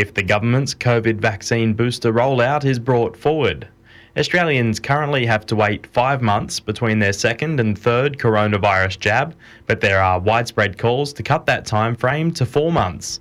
if the government's COVID vaccine booster rollout is brought forward. Australians currently have to wait 5 months between their second and third coronavirus jab, but there are widespread calls to cut that time frame to 4 months.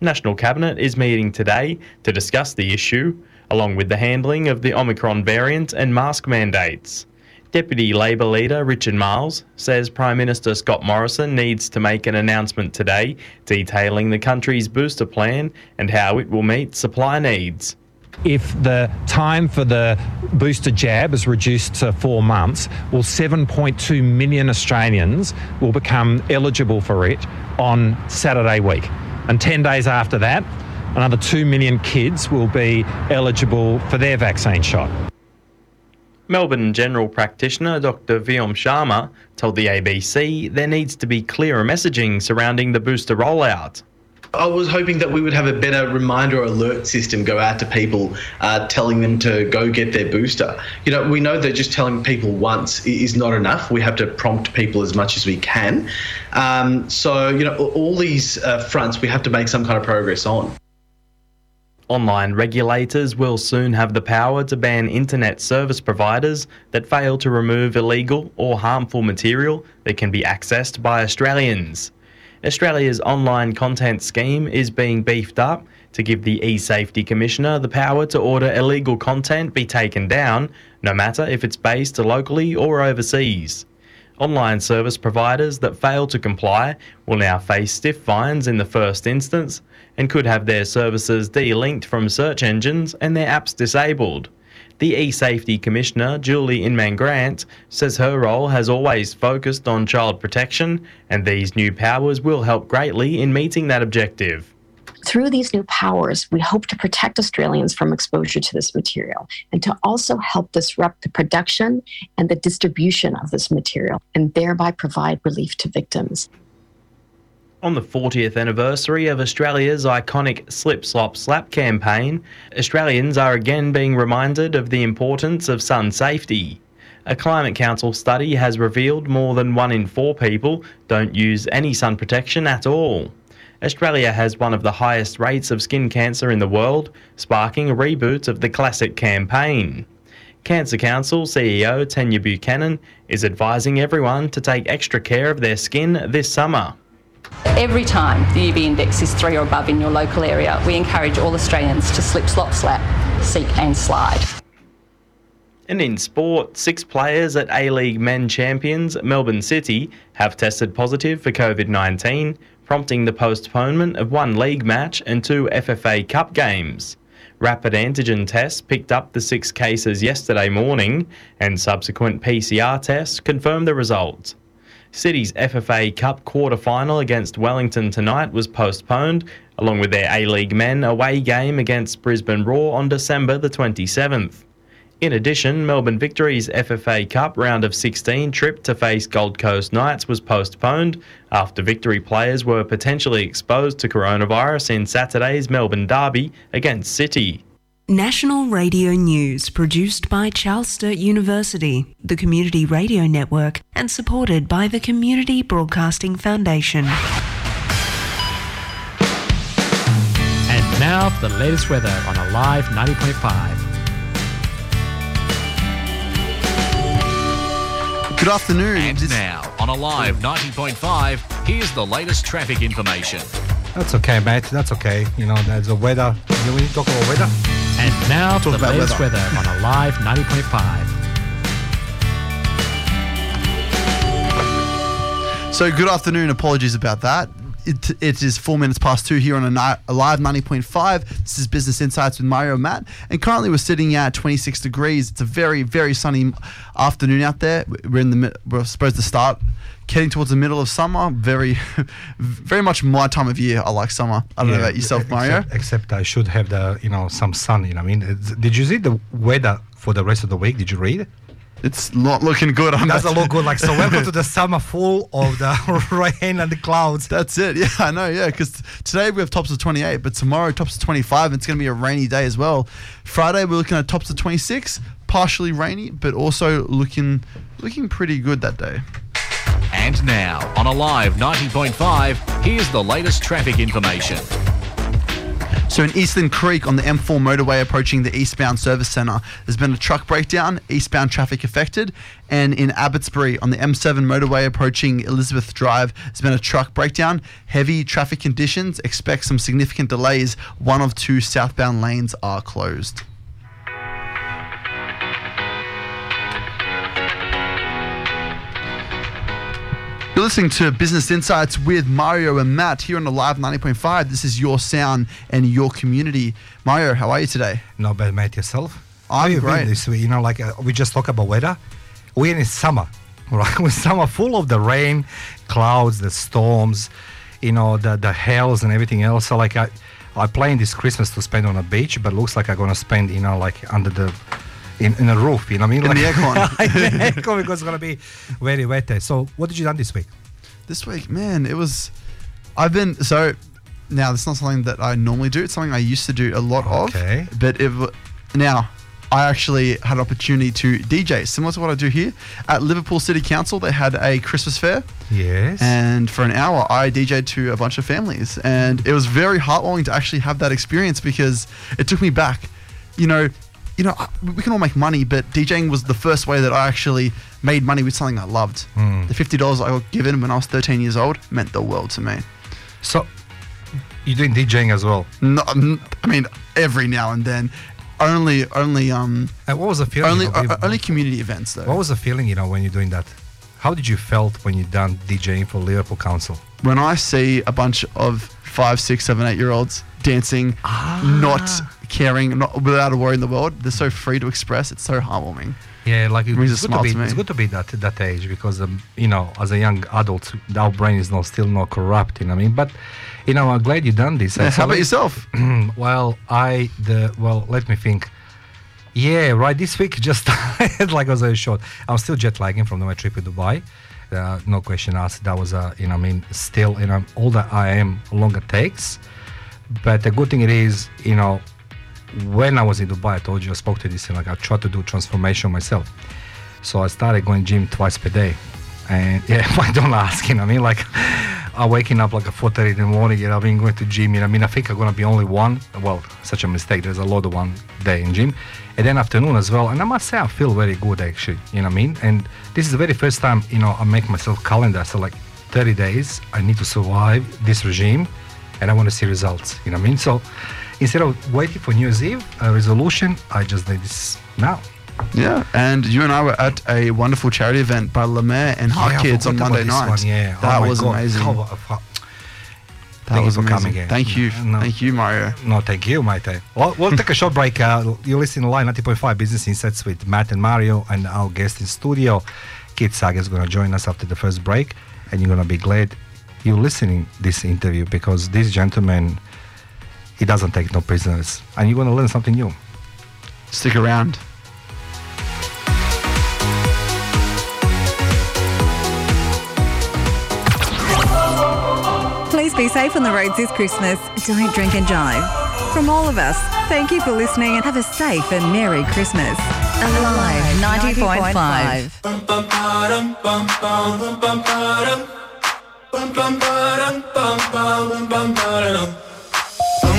National Cabinet is meeting today to discuss the issue, along with the handling of the Omicron variant and mask mandates. Deputy Labor Leader Richard Miles says Prime Minister Scott Morrison needs to make an announcement today detailing the country's booster plan and how it will meet supply needs. If the time for the booster jab is reduced to 4 months, well, 7.2 million Australians will become eligible for it on Saturday week. And 10 days after that, another 2 million kids will be eligible for their vaccine shot. Melbourne general practitioner Dr. Viam Sharma told the ABC there needs to be clearer messaging surrounding the booster rollout. I was hoping that we would have a better reminder alert system go out to people telling them to go get their booster. You know, we know that just telling people once is not enough. We have to prompt people as much as we can. All these fronts we have to make some kind of progress on. Online regulators will soon have the power to ban internet service providers that fail to remove illegal or harmful material that can be accessed by Australians. Australia's online content scheme is being beefed up to give the eSafety Commissioner the power to order illegal content be taken down, no matter if it's based locally or overseas. Online service providers that fail to comply will now face stiff fines in the first instance and could have their services de-linked from search engines and their apps disabled. The eSafety Commissioner, Julie Inman-Grant, says her role has always focused on child protection, and these new powers will help greatly in meeting that objective. Through these new powers, we hope to protect Australians from exposure to this material and to also help disrupt the production and the distribution of this material and thereby provide relief to victims. On the 40th anniversary of Australia's iconic Slip Slop Slap campaign, Australians are again being reminded of the importance of sun safety. A Climate Council study has revealed more than 1 in 4 people don't use any sun protection at all. Australia has one of the highest rates of skin cancer in the world, sparking a reboot of the classic campaign. Cancer Council CEO Tanya Buchanan is advising everyone to take extra care of their skin this summer. Every time the UV index is 3 or above in your local area, we encourage all Australians to slip, slop, slap, seek and slide. And in sport, 6 players at A-League men champions Melbourne City have tested positive for COVID-19, prompting the postponement of 1 league match and 2 FFA Cup games. Rapid antigen tests picked up the 6 cases yesterday morning, and subsequent PCR tests confirmed the results. City's FFA Cup quarter-final against Wellington tonight was postponed, along with their A-League men away game against Brisbane Roar on December the 27th. In addition, Melbourne Victory's FFA Cup round of 16 trip to face Gold Coast Knights was postponed after Victory players were potentially exposed to coronavirus in Saturday's Melbourne derby against City. National Radio News, produced by Charles Sturt University, the Community Radio Network, and supported by the Community Broadcasting Foundation. And now for the latest weather on Alive 90.5. Good afternoon. And now on Alive 90.5, here's the latest traffic information. That's okay, mate. That's okay. You know, there's the weather. Do we talk about weather? And now for the latest weather on Alive 90.5. So good afternoon. Apologies about that. It is 2:04 here on a live 90.5. This is Business Insights with Mario and Matt. And currently we're sitting at 26 degrees. It's a very, very sunny afternoon out there. We're supposed to start getting towards the middle of summer. Very, very much my time of year. I like summer. I don't know about yourself, Mario. Except I should have some sun. You know, I mean, did you see the weather for the rest of the week? Did you read it? It's not looking good. It doesn't look good. So welcome to the summer full of the rain and the clouds. That's it. Yeah, I know. Yeah, because today we have tops of 28, but tomorrow tops of 25. And it's going to be a rainy day as well. Friday we're looking at tops of 26, partially rainy, but also looking pretty good that day. And now on Alive 90.5, here's the latest traffic information. So in Eastern Creek on the M4 motorway approaching the eastbound service centre, there's been a truck breakdown, eastbound traffic affected. And in Abbotsbury on the M7 motorway approaching Elizabeth Drive, there's been a truck breakdown, heavy traffic conditions, expect some significant delays. One of two southbound lanes are closed. You're listening to Business Insights with Mario and Matt here on the Live 90.5. This is your sound and your community. Mario, how are you today? Not bad, mate. Yourself? I'm great. This week, we just talk about weather. We're in summer, right? We're summer full of the rain, clouds, the storms, the hails and everything else. So I plan this Christmas to spend on a beach, but looks like I'm gonna spend, under the in a roof, the aircon. In the aircon, because it's going to be very wet there. So what did you done this week? This week, man, now it's not something that I normally do. It's something I used to do a lot of. Okay. But now I actually had an opportunity to DJ, similar to what I do here. At Liverpool City Council, they had a Christmas fair. Yes. And for an hour, I DJ'd to a bunch of families. And it was very heartwarming to actually have that experience because it took me back, we can all make money, but DJing was the first way that I actually made money with something I loved. Mm. The $50 I got given when I was 13 years old meant the world to me. So, you're doing DJing as well? No, every now and then. Only. And what was the feeling? Only community events, though. What was the feeling, when you're doing that? How did you felt when you done DJing for Liverpool Council? When I see a bunch of 5, 6, 7, 8-year-olds dancing, not caring, not without a worry in the world. They're so free to express. It's so heartwarming. Yeah, it's good to be that age because, as a young adult, our brain is still not corrupt, But, I'm glad you done this. Yeah, how about yourself? Let me think. Yeah, right, this week just I was very short. I'm still jet lagging from my trip to Dubai. No question asked. That was, still, older I am, longer takes. But the good thing it is, when I was in Dubai, I told you, I spoke to this, I tried to do transformation myself. So I started going gym twice per day. And yeah, I don't ask, I'm waking up 4:30 in the morning, I've been going to gym, I think I'm going to be only one. Well, such a mistake. There's a lot of one day in gym. And then afternoon as well. And I must say, I feel very good actually, And this is the very first time, I make myself calendar. So 30 days, I need to survive this regime. And I want to see results, So instead of waiting for New Year's Eve, a resolution, I just did this now. Yeah, and you and I were at a wonderful charity event by Le Maire and Heart Kids on Monday night. One, yeah. That was amazing. Thank you for coming in. Thank you. No. Thank you, Mario. No, thank you, mate. We'll take a short break. You're listening to Live 90.5 Business Insights with Matt and Mario, and our guest in studio, Keith Saggers, is going to join us after the first break, and you're going to be glad you're listening this interview because this gentleman, he doesn't take no prisoners, and you're going to learn something new. Stick around. Please be safe on the roads this Christmas. Don't drink and drive. From all of us, thank you for listening and have a safe and Merry Christmas. Alive 90.5. Bum bum bum bum bum bum bum.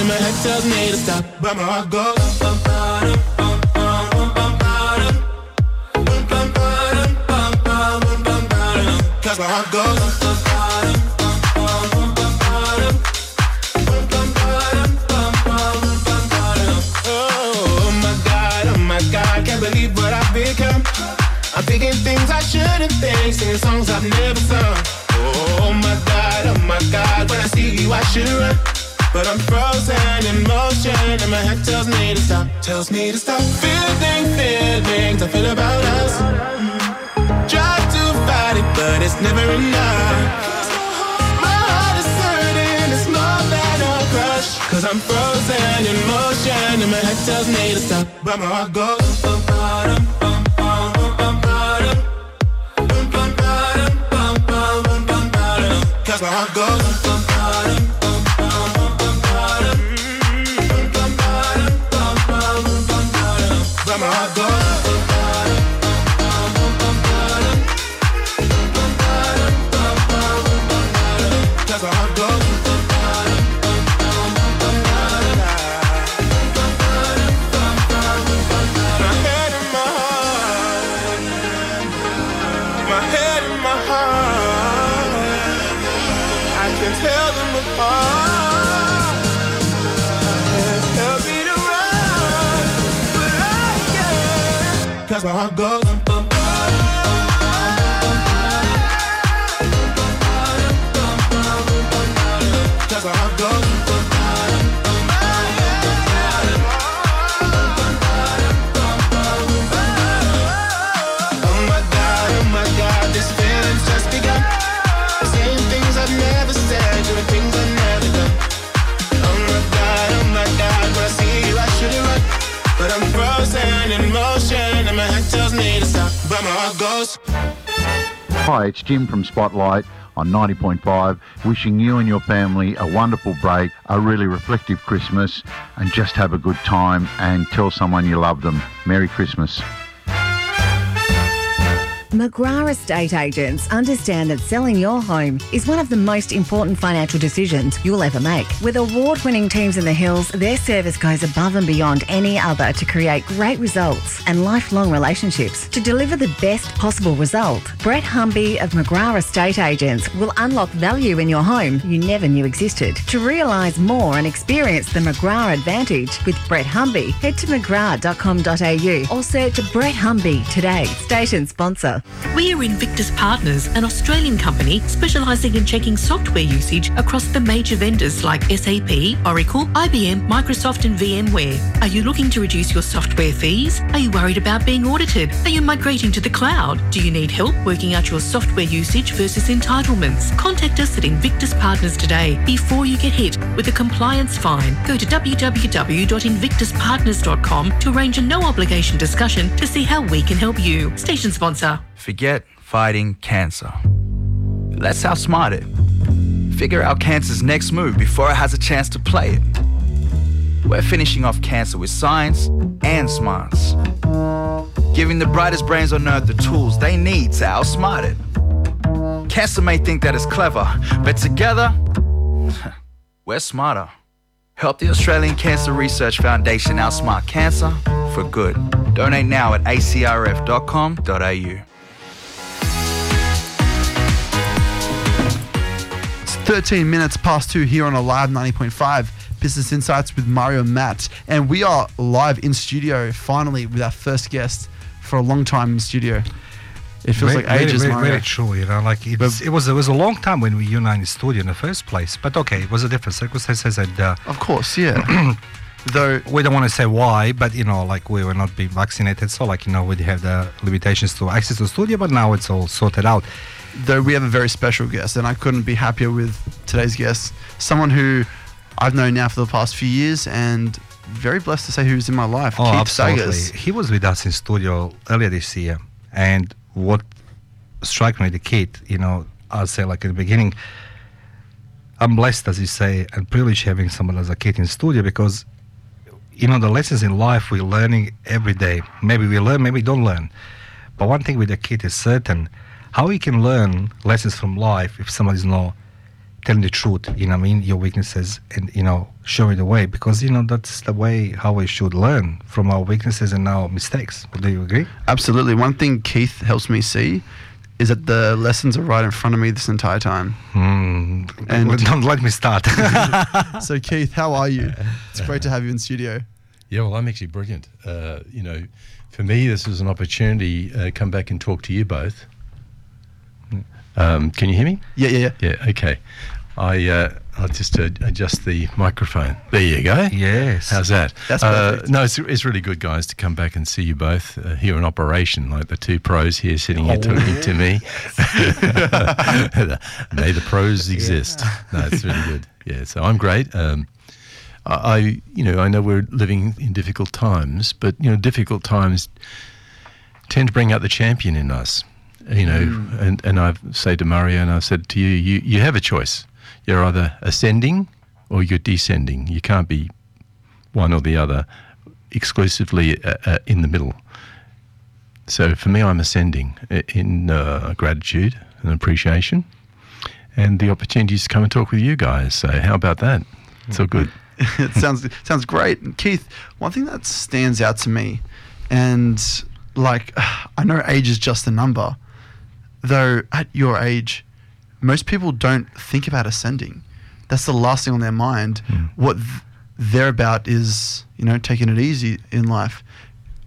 and my head tells me to stop, but my heart goes bum bum bum bum bum bum bum. 'Cause my heart goes bum bum bum bum bum. Oh my God, can't believe what I've become. I'm thinking things I shouldn't think, singing songs I've never sung. Oh my God, when I see you I should run. But I'm frozen in motion and my head tells me to stop. Tells me to stop feelings I feel about us. Try to fight it but it's never enough. My heart is hurting, it's more than a crush. Cause I'm frozen in motion and my head tells me to stop, but my heart goes cause my heart goes, but my heart goes. Cause my heart goes, cause my heart goes. Oh my God, this feeling's just begun. Saying things I've never said, doing things I've never done. Oh my God, when I see you I shouldn't run, but I'm frozen in motion. Hi, it's Jim from Spotlight on 90.5, wishing you and your family a wonderful break, a really reflective Christmas, and just have a good time and tell someone you love them. Merry Christmas. McGrath Estate Agents understand that selling your home is one of the most important financial decisions you'll ever make. With award-winning teams in the hills, their service goes above and beyond any other to create great results and lifelong relationships. To deliver the best possible result, Brett Humby of McGrath Estate Agents will unlock value in your home you never knew existed. To realise more and experience the McGrath Advantage with Brett Humby, head to mcgrath.com.au or search Brett Humby today. Station sponsor. We are Invictus Partners, an Australian company specialising in checking software usage across the major vendors like SAP, Oracle, IBM, Microsoft and VMware. Are you looking to reduce your software fees? Are you worried about being audited? Are you migrating to the cloud? Do you need help working out your software usage versus entitlements? Contact us at Invictus Partners today before you get hit with a compliance fine. Go to www.invictuspartners.com to arrange a no-obligation discussion to see how we can help you. Station sponsor. Forget fighting cancer. Let's outsmart it. Figure out cancer's next move before it has a chance to play it. We're finishing off cancer with science and smarts, giving the brightest brains on earth the tools they need to outsmart it. Cancer may think that it's clever, but together, we're smarter. Help the Australian Cancer Research Foundation outsmart cancer for good. Donate now at acrf.com.au. It's 13 minutes past 2 here on a live 90.5 Business Insights with Mario and Matt. And we are live in studio finally with our first guest for a long time in studio. It feels like ages, Mario. Very true, you know, like it was a long time when you and I in the studio in the first place. But okay, it was a different circumstances and... of course, yeah. Though we don't want to say why, but you know, like we were not being vaccinated, so like, you know, we'd have the limitations to access to the studio, but now it's all sorted out. Though we have a very special guest, and I couldn't be happier with today's guest. Someone who I've known now for the past few years and very blessed to say who's in my life, Keith Saggers. He was with us in studio earlier this year, and what struck me, the kid, you know, I'll say like at the beginning, I'm blessed, as you say, and privileged having someone as a kid in studio because you know, the lessons in life we're learning every day. Maybe we learn, maybe we don't learn. But one thing with a kid is certain, how he can learn lessons from life if somebody's not telling the truth, you know what I mean, your weaknesses and, you know, showing the way. Because, you know, that's the way how we should learn from our weaknesses and our mistakes. Do you agree? Absolutely. One thing Keith helps me see is that the lessons are right in front of me this entire time. And don't let me start. So, Keith, how are you? It's great to have you in studio. Yeah, well, I'm actually brilliant. You know, for me, this is an opportunity to come back and talk to you both. Can you hear me? Yeah, okay. I'll just adjust the microphone. There you go. Yes. How's that? That's perfect. No, it's really good, guys, to come back and see you both here in operation, like the two pros here sitting here talking to me. May the pros exist. Yeah. No, it's really good. Yeah, so I'm great. I know we're living in difficult times, but difficult times tend to bring out the champion in us. And I've said to Mario, and I've said to you, you have a choice. You're either ascending or you're descending. You can't be one or the other, exclusively in the middle. So for me, I'm ascending in gratitude and appreciation, and the opportunity to come and talk with you guys. So how about that? It's all good. It sounds great. And Keith, one thing that stands out to me, and I know age is just a number, though at your age, most people don't think about ascending. That's the last thing on their mind. Mm. What they're about is, taking it easy in life.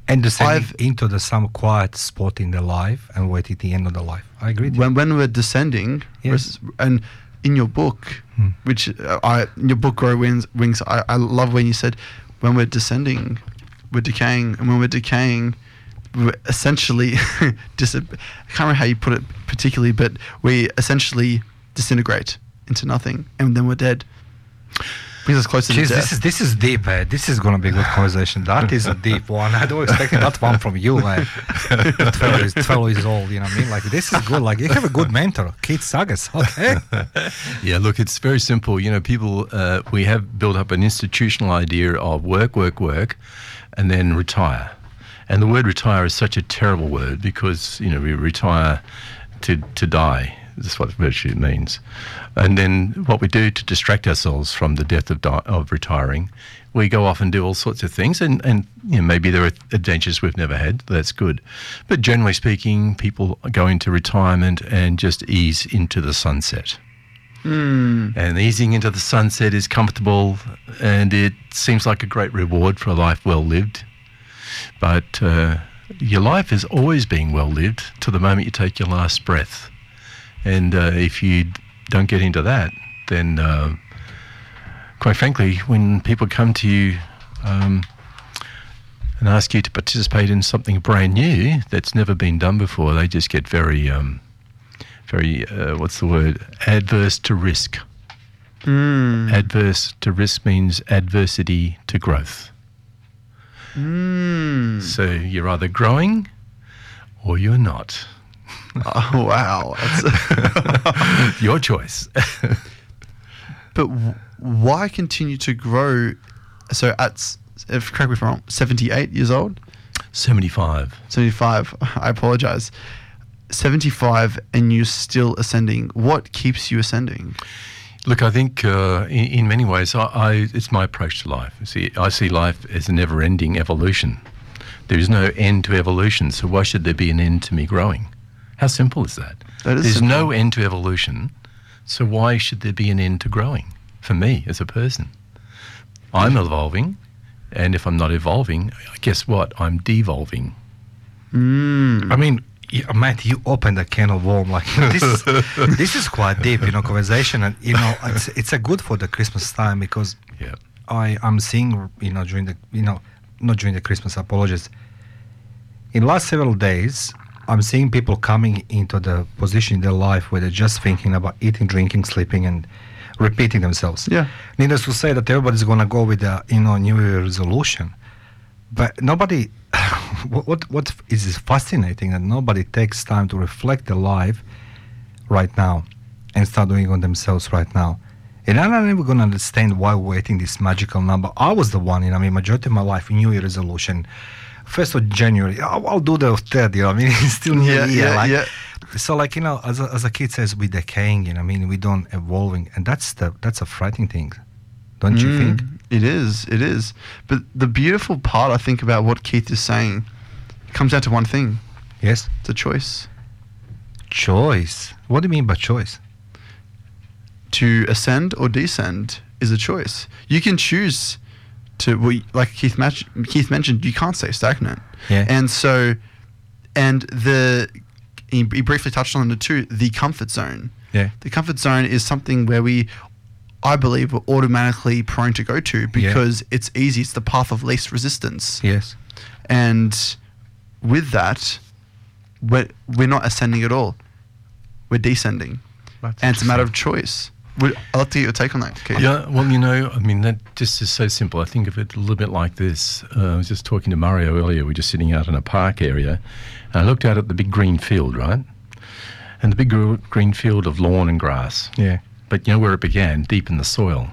And descending into some quiet spot in their life and wait at the end of the life. I agree. When we're descending, yes. And in your book, Grow Wings, I love when you said, when we're descending, we're decaying, and when we're decaying, we're essentially, I can't remember how you put it particularly, but we essentially disintegrate into nothing, and then we're dead. Brings us closer to death. This is deep. This is going to be a good conversation. That is a deep one. I don't expect that one from you, man. 12 years old, you know what I mean? This is good. You have a good mentor, Keith Saggers. Okay. Yeah, look, it's very simple. People, we have built up an institutional idea of work, and then retire. And the word retire is such a terrible word because, we retire to die. That's what virtue means. And then what we do to distract ourselves from the death of retiring, we go off and do all sorts of things. And maybe there are adventures we've never had. That's good. But generally speaking, people go into retirement and just ease into the sunset. Mm. And easing into the sunset is comfortable, and it seems like a great reward for a life well lived. But your life is always being well lived till the moment you take your last breath. And if you don't get into that, then quite frankly, when people come to you and ask you to participate in something brand new that's never been done before, they just get very, very adverse to risk. Mm. Adverse to risk means adversity to growth. Mm. So you're either growing or you're not. Oh, wow. That's your choice. But why continue to grow? So correct me if I'm wrong, 78 years old? 75. 75. I apologize. 75 and you're still ascending. What keeps you ascending? Look, I think in many ways, it's my approach to life. See, I see life as a never-ending evolution. There is no end to evolution, so why should there be an end to me growing? How simple is that? There's no end to evolution, so why should there be an end to growing for me as a person? I'm evolving, and if I'm not evolving, guess what? I'm devolving. Mm. I mean, Matt, you opened a can of worms. This is quite deep, conversation, and it's a good for the Christmas time because I'm seeing, during the not during the Christmas, apologies. In the last several days, I'm seeing people coming into the position in their life where they're just thinking about eating, drinking, sleeping, and repeating themselves. Yeah. Needless to say that everybody's going to go with the New Year resolution, but nobody. What is fascinating that nobody takes time to reflect their life right now and start doing it on themselves right now. And I'm never going to understand why we're waiting this magical number. I was the one, majority of my life, New Year resolution, 1st of January, I'll do the 3rd, it's still New Year. So as a kid says, we're decaying, we don't evolving. And that's a frightening thing, don't you think? It is. But the beautiful part, I think, about what Keith is saying, comes down to one thing. Yes. It's a choice. Choice? What do you mean by choice? To ascend or descend is a choice. You can choose to, like Keith mentioned, you can't stay stagnant. Yeah. And so, he briefly touched on it too, the comfort zone. Yeah. The comfort zone is something where I believe we're automatically prone to go to because it's easy. It's the path of least resistance. Yes. And with that, we're not ascending at all. We're descending. That's and it's a matter of choice. I'll let you your take on that, Keith. Yeah, well, you know, I mean, that just is so simple. I think of it a little bit like this. I was just talking to Mario earlier. We were just sitting out in a park area. And I looked out at the big green field, right? And the big green field of lawn and grass. Yeah. But you know where it began? Deep in the soil.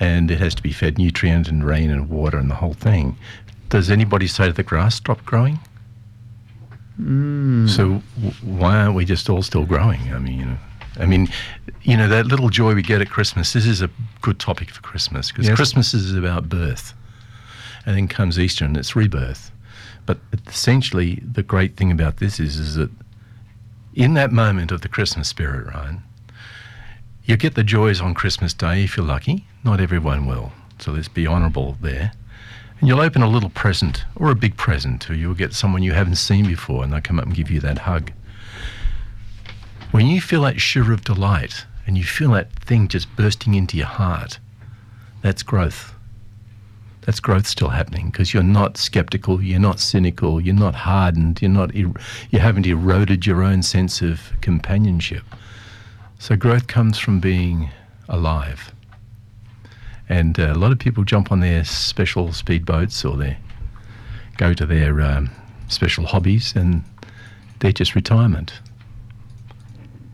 And it has to be fed nutrient and rain and water and the whole thing. Does anybody say the grass stopped growing? Mm. So why aren't we just all still growing? I mean, you know. That little joy we get at Christmas, this is a good topic for Christmas, because yes. Christmas is about birth, and then comes Easter and it's rebirth. But essentially, the great thing about this is that in that moment of the Christmas spirit, Ryan, you get the joys on Christmas Day if you're lucky. Not everyone will, so let's be honourable there. And you'll open a little present or a big present, or you'll get someone you haven't seen before and they'll come up and give you that hug. When you feel that shiver of delight and you feel that thing just bursting into your heart, that's growth. That's growth still happening, because you're not skeptical, you're not cynical, you're not hardened, you're not you haven't eroded your own sense of companionship. So growth comes from being alive. And a lot of people jump on their special speedboats or their go to their special hobbies, and they're just retirement.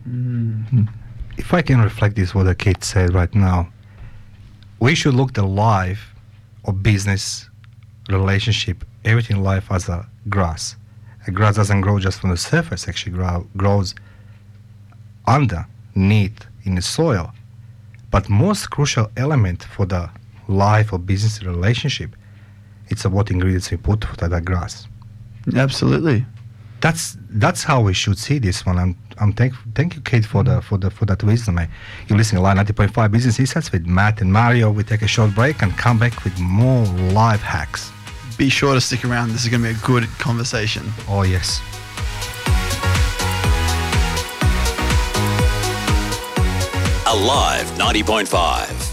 Mm. If I can reflect this, what the kid said right now, we should look at life or business, relationship, everything in life as a grass. A grass doesn't grow just from the surface, actually grows underneath in the soil. But most crucial element for the life or business relationship, it's what ingredients we put for that grass. Absolutely. That's how we should see this one. I'm thank you, Kate, for that wisdom. You're listening to Line 90.5 Business Insights with Matt and Mario. We take a short break and come back with more life hacks. Be sure to stick around. This is going to be a good conversation. Oh, yes. Alive 90.5.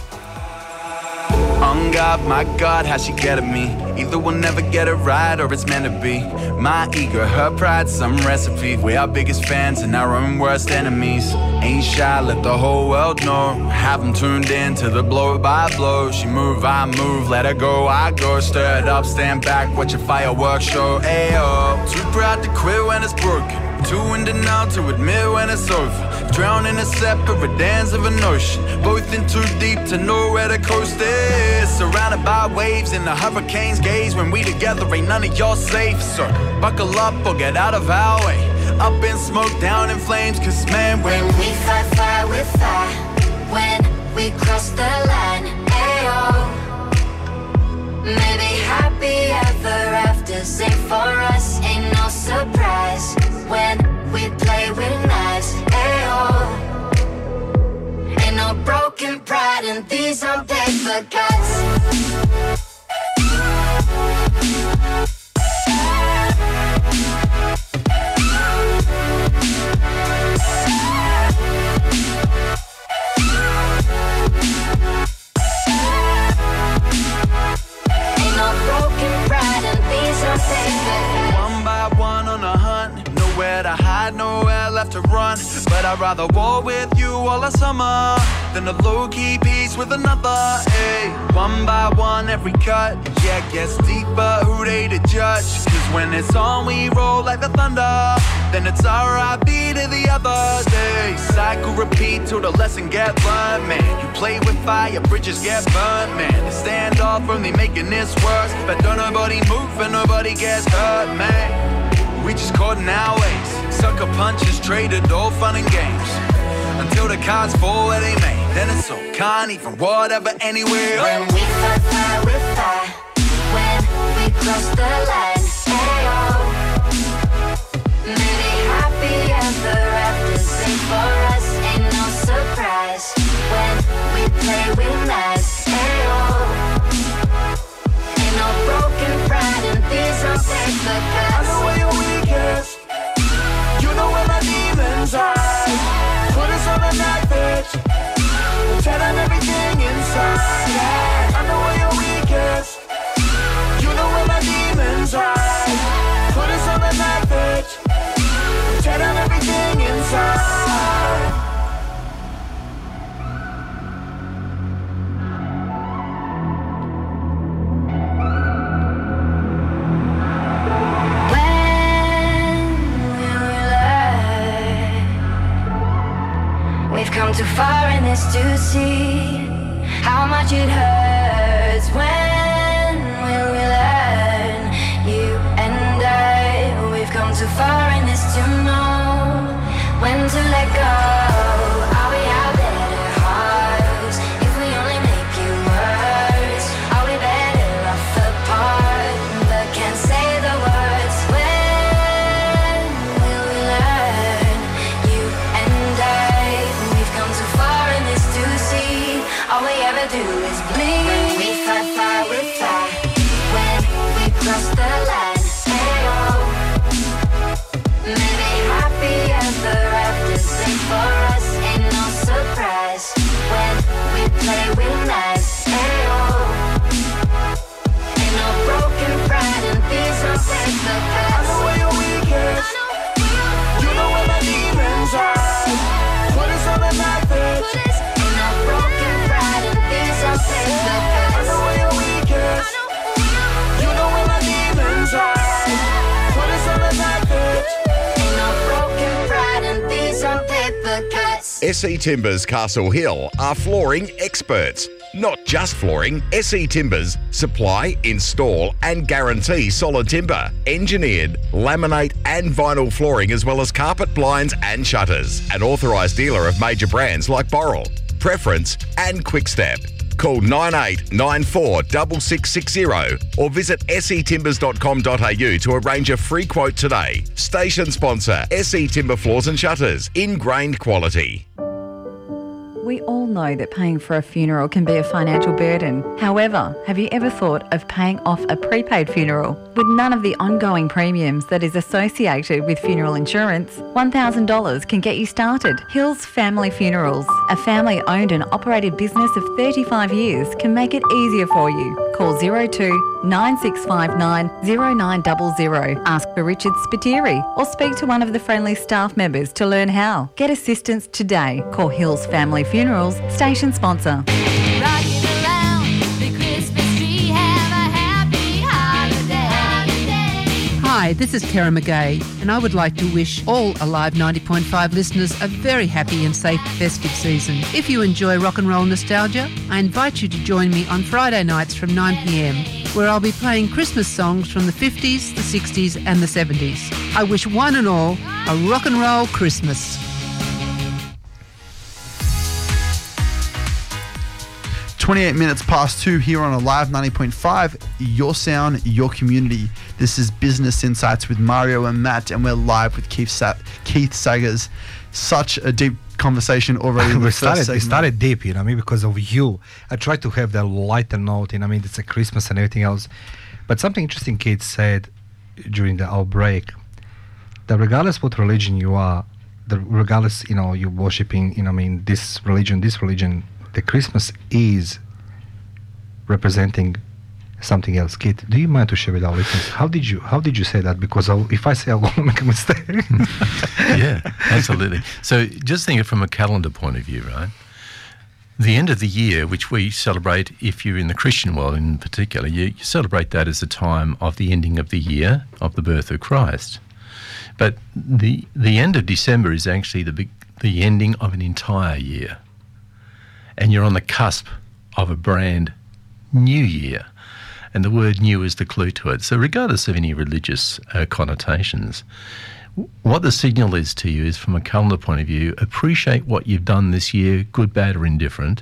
Oh God, my God, how she get at me. Either we'll never get it right or it's meant to be. My ego, her pride, some recipe. We're our biggest fans and our own worst enemies. Ain't shy, let the whole world know. Have them tuned in to the blow by blow. She move, I move, let her go, I go. Stir it up, stand back, watch a fireworks show. Ayo, too proud to quit when it's broken. Too in denial to admit when it's over. Drown in a separate dance of an ocean. Both in too deep to know where the coast is. Surrounded by waves in the hurricane's gaze. When we together ain't none of y'all safe, so buckle up or get out of our way. Up in smoke, down in flames, cause man, when we fight fire with fire. When we cross the line, ayo. Maybe happy ever after, same for us, ain't no surprise. When we play with knives, ayo. Ain't no broken pride, and these are paid for guts. Ain't no broken pride, and these are paid for guts. One by one on a hunt. Where to hide, nowhere left to run. But I'd rather war with you all the summer than a low-key peace with another. Hey, one by one, every cut, yeah, gets deeper. Who they to judge? Cause when it's on, we roll like the thunder. Then it's R.I.B. to the other day. Cycle repeat till the lesson get learned, man. You play with fire, bridges get burned, man. They stand off only making this worse. But don't nobody move and nobody gets hurt, man. We just caught in our ways. Sucker punches traded, all fun and games. Until the cards fall where they may. Then it's so can't even whatever anywhere. When we fight fire with fire. When we cross the line, ayo. Maybe happy ever after, same for us, ain't no surprise. When we play with nice, ayo. Ain't no broken pride, and these are safe for guts. You know where my demons are. Put us on a night bitch. Tear down everything inside. I know where your weakest. You know where my demons are. Put us on a night bitch. Tear down everything inside. too far in this to see how much it hurts. When will we learn? You and I, we've come too far in this to know when to let go. SE Timbers Castle Hill are flooring experts. Not just flooring, SE Timbers supply, install and guarantee solid timber, engineered, laminate and vinyl flooring as well as carpet, blinds and shutters. An authorised dealer of major brands like Boral, Preference and Quickstep. Call 9894 6660 or visit setimbers.com.au to arrange a free quote today. Station sponsor, SE Timber Floors and Shutters. Ingrained quality. We all know that paying for a funeral can be a financial burden. However, have you ever thought of paying off a prepaid funeral? With none of the ongoing premiums that is associated with funeral insurance, $1,000 can get you started. Hills Family Funerals, a family-owned and operated business of 35 years, can make it easier for you. Call 02 9659 0900. Ask for Richard Spiteri or speak to one of the friendly staff members to learn how. Get assistance today. Call Hills Family Funerals. Funerals, station sponsor. Rocking around the Christmas tree, have a happy holiday. Hi, this is Tara McGay, and I would like to wish all Alive 90.5 listeners a very happy and safe festive season. If you enjoy rock and roll nostalgia, I invite you to join me on Friday nights from 9 p.m, where I'll be playing Christmas songs from the 50s, the 60s and the 70s. I wish one and all a rock and roll Christmas. 28 minutes past 2 here on Alive 90.5, your sound, your community. This is Business Insights with Mario and Matt, and we're live with Keith Saggers. Such a deep conversation already. We started deep, you know, I mean, because of you. I tried to have that lighter note, you know, I mean, it's a Christmas and everything else. But something interesting Keith said during the outbreak, that regardless what religion you are, regardless, you know, you're worshipping, you know, I mean, this religion, the Christmas is representing something else. Keith, do you mind to share with our listeners? How did you say that? Because if I say I won't make a mistake. Yeah, absolutely. So just think it from a calendar point of view, right? The end of the year, which we celebrate, if you're in the Christian world in particular, you celebrate that as a time of the ending of the year, of the birth of Christ. But the end of December is actually the ending of an entire year. And you're on the cusp of a brand new year. And the word new is the clue to it. So regardless of any religious connotations, what the signal is to you is, from a calendar point of view, appreciate what you've done this year, good, bad or indifferent,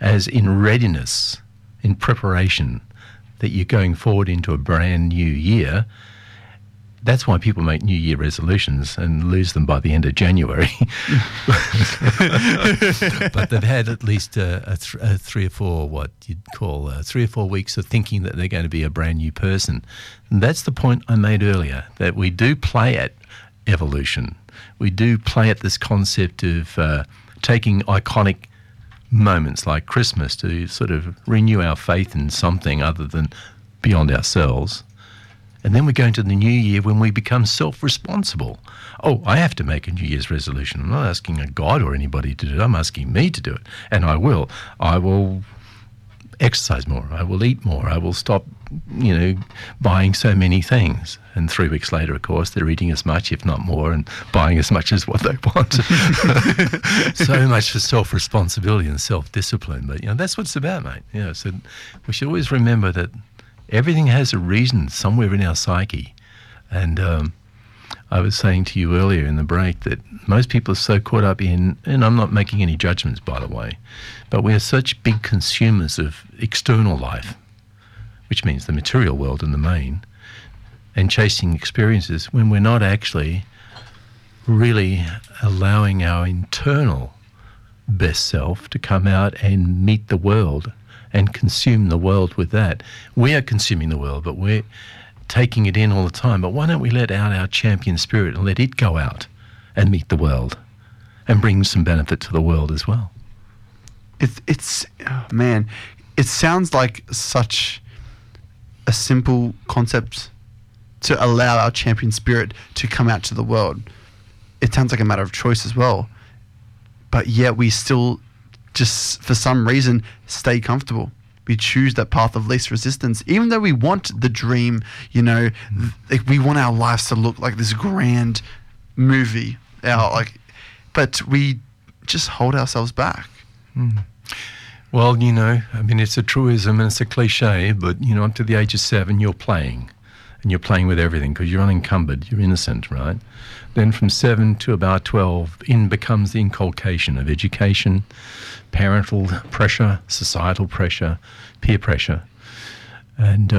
as in readiness, in preparation, that you're going forward into a brand new year. That's why people make New Year resolutions and lose them by the end of January. But they've had at least three or four weeks of thinking that they're going to be a brand new person. And that's the point I made earlier, that we do play at evolution. We do play at this concept of taking iconic moments like Christmas to sort of renew our faith in something other than beyond ourselves. And then we go into the new year when we become self-responsible. Oh, I have to make a New Year's resolution. I'm not asking a God or anybody to do it. I'm asking me to do it. And I will. I will exercise more. I will eat more. I will stop you know, buying so many things. And 3 weeks later, of course, they're eating as much, if not more, and buying as much as what they want. So much for self-responsibility and self-discipline. But, you know, that's what it's about, mate. You know, so we should always remember that everything has a reason somewhere in our psyche. And I was saying to you earlier in the break that most people are so caught up in, and I'm not making any judgments, by the way, but we're such big consumers of external life, which means the material world in the main, and chasing experiences when we're not actually really allowing our internal best self to come out and meet the world and consume the world with that. We are consuming the world, but we're taking it in all the time. But why don't we let out our champion spirit and let it go out and meet the world and bring some benefit to the world as well? It sounds like such a simple concept to allow our champion spirit to come out to the world. It sounds like a matter of choice as well. But yet we still just, for some reason, stay comfortable. We choose that path of least resistance, even though we want the dream, you know, like we want our lives to look like this grand movie. But we just hold ourselves back. Mm. Well, you know, I mean, it's a truism and it's a cliche, but, you know, up to the age of 7, you're playing. And you're playing with everything because you're unencumbered, you're innocent, right? Then from 7 to about 12, in becomes the inculcation of education, parental pressure, societal pressure, peer pressure. And